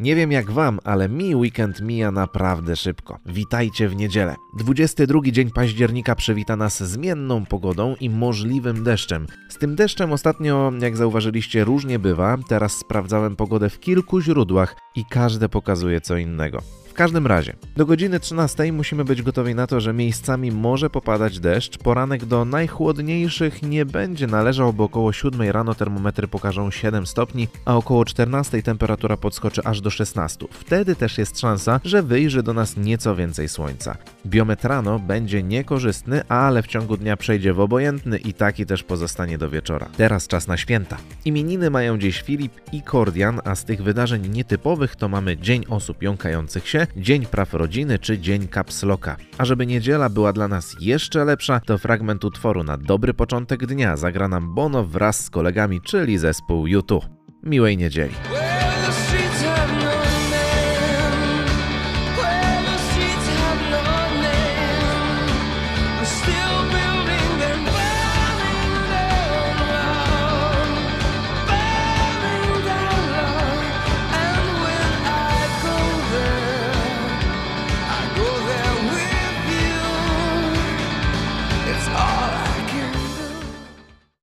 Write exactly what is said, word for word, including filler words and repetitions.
Nie wiem jak wam, ale mi weekend mija naprawdę szybko. Witajcie w niedzielę. dwudziesty drugi dzień października przywita nas zmienną pogodą i możliwym deszczem. Z tym deszczem ostatnio, jak zauważyliście, różnie bywa. Teraz sprawdzałem pogodę w kilku źródłach i każde pokazuje co innego. W każdym razie, do godziny trzynastej musimy być gotowi na to, że miejscami może popadać deszcz. Poranek do najchłodniejszych nie będzie należał, bo około siódmej rano termometry pokażą siedem stopni, a około czternastej temperatura podskoczy aż do szesnastu. Wtedy też jest szansa, że wyjrzy do nas nieco więcej słońca. Biometr rano będzie niekorzystny, ale w ciągu dnia przejdzie w obojętny i taki też pozostanie do wieczora. Teraz czas na święta. Imieniny mają dziś Filip i Kordian, a z tych wydarzeń nietypowych to mamy Dzień Osób Jąkających się, Dzień Praw Rodziny czy Dzień Kapsloka. A żeby niedziela była dla nas jeszcze lepsza, to fragment utworu na dobry początek dnia zagra nam Bono wraz z kolegami, czyli zespół U dwa. Miłej niedzieli.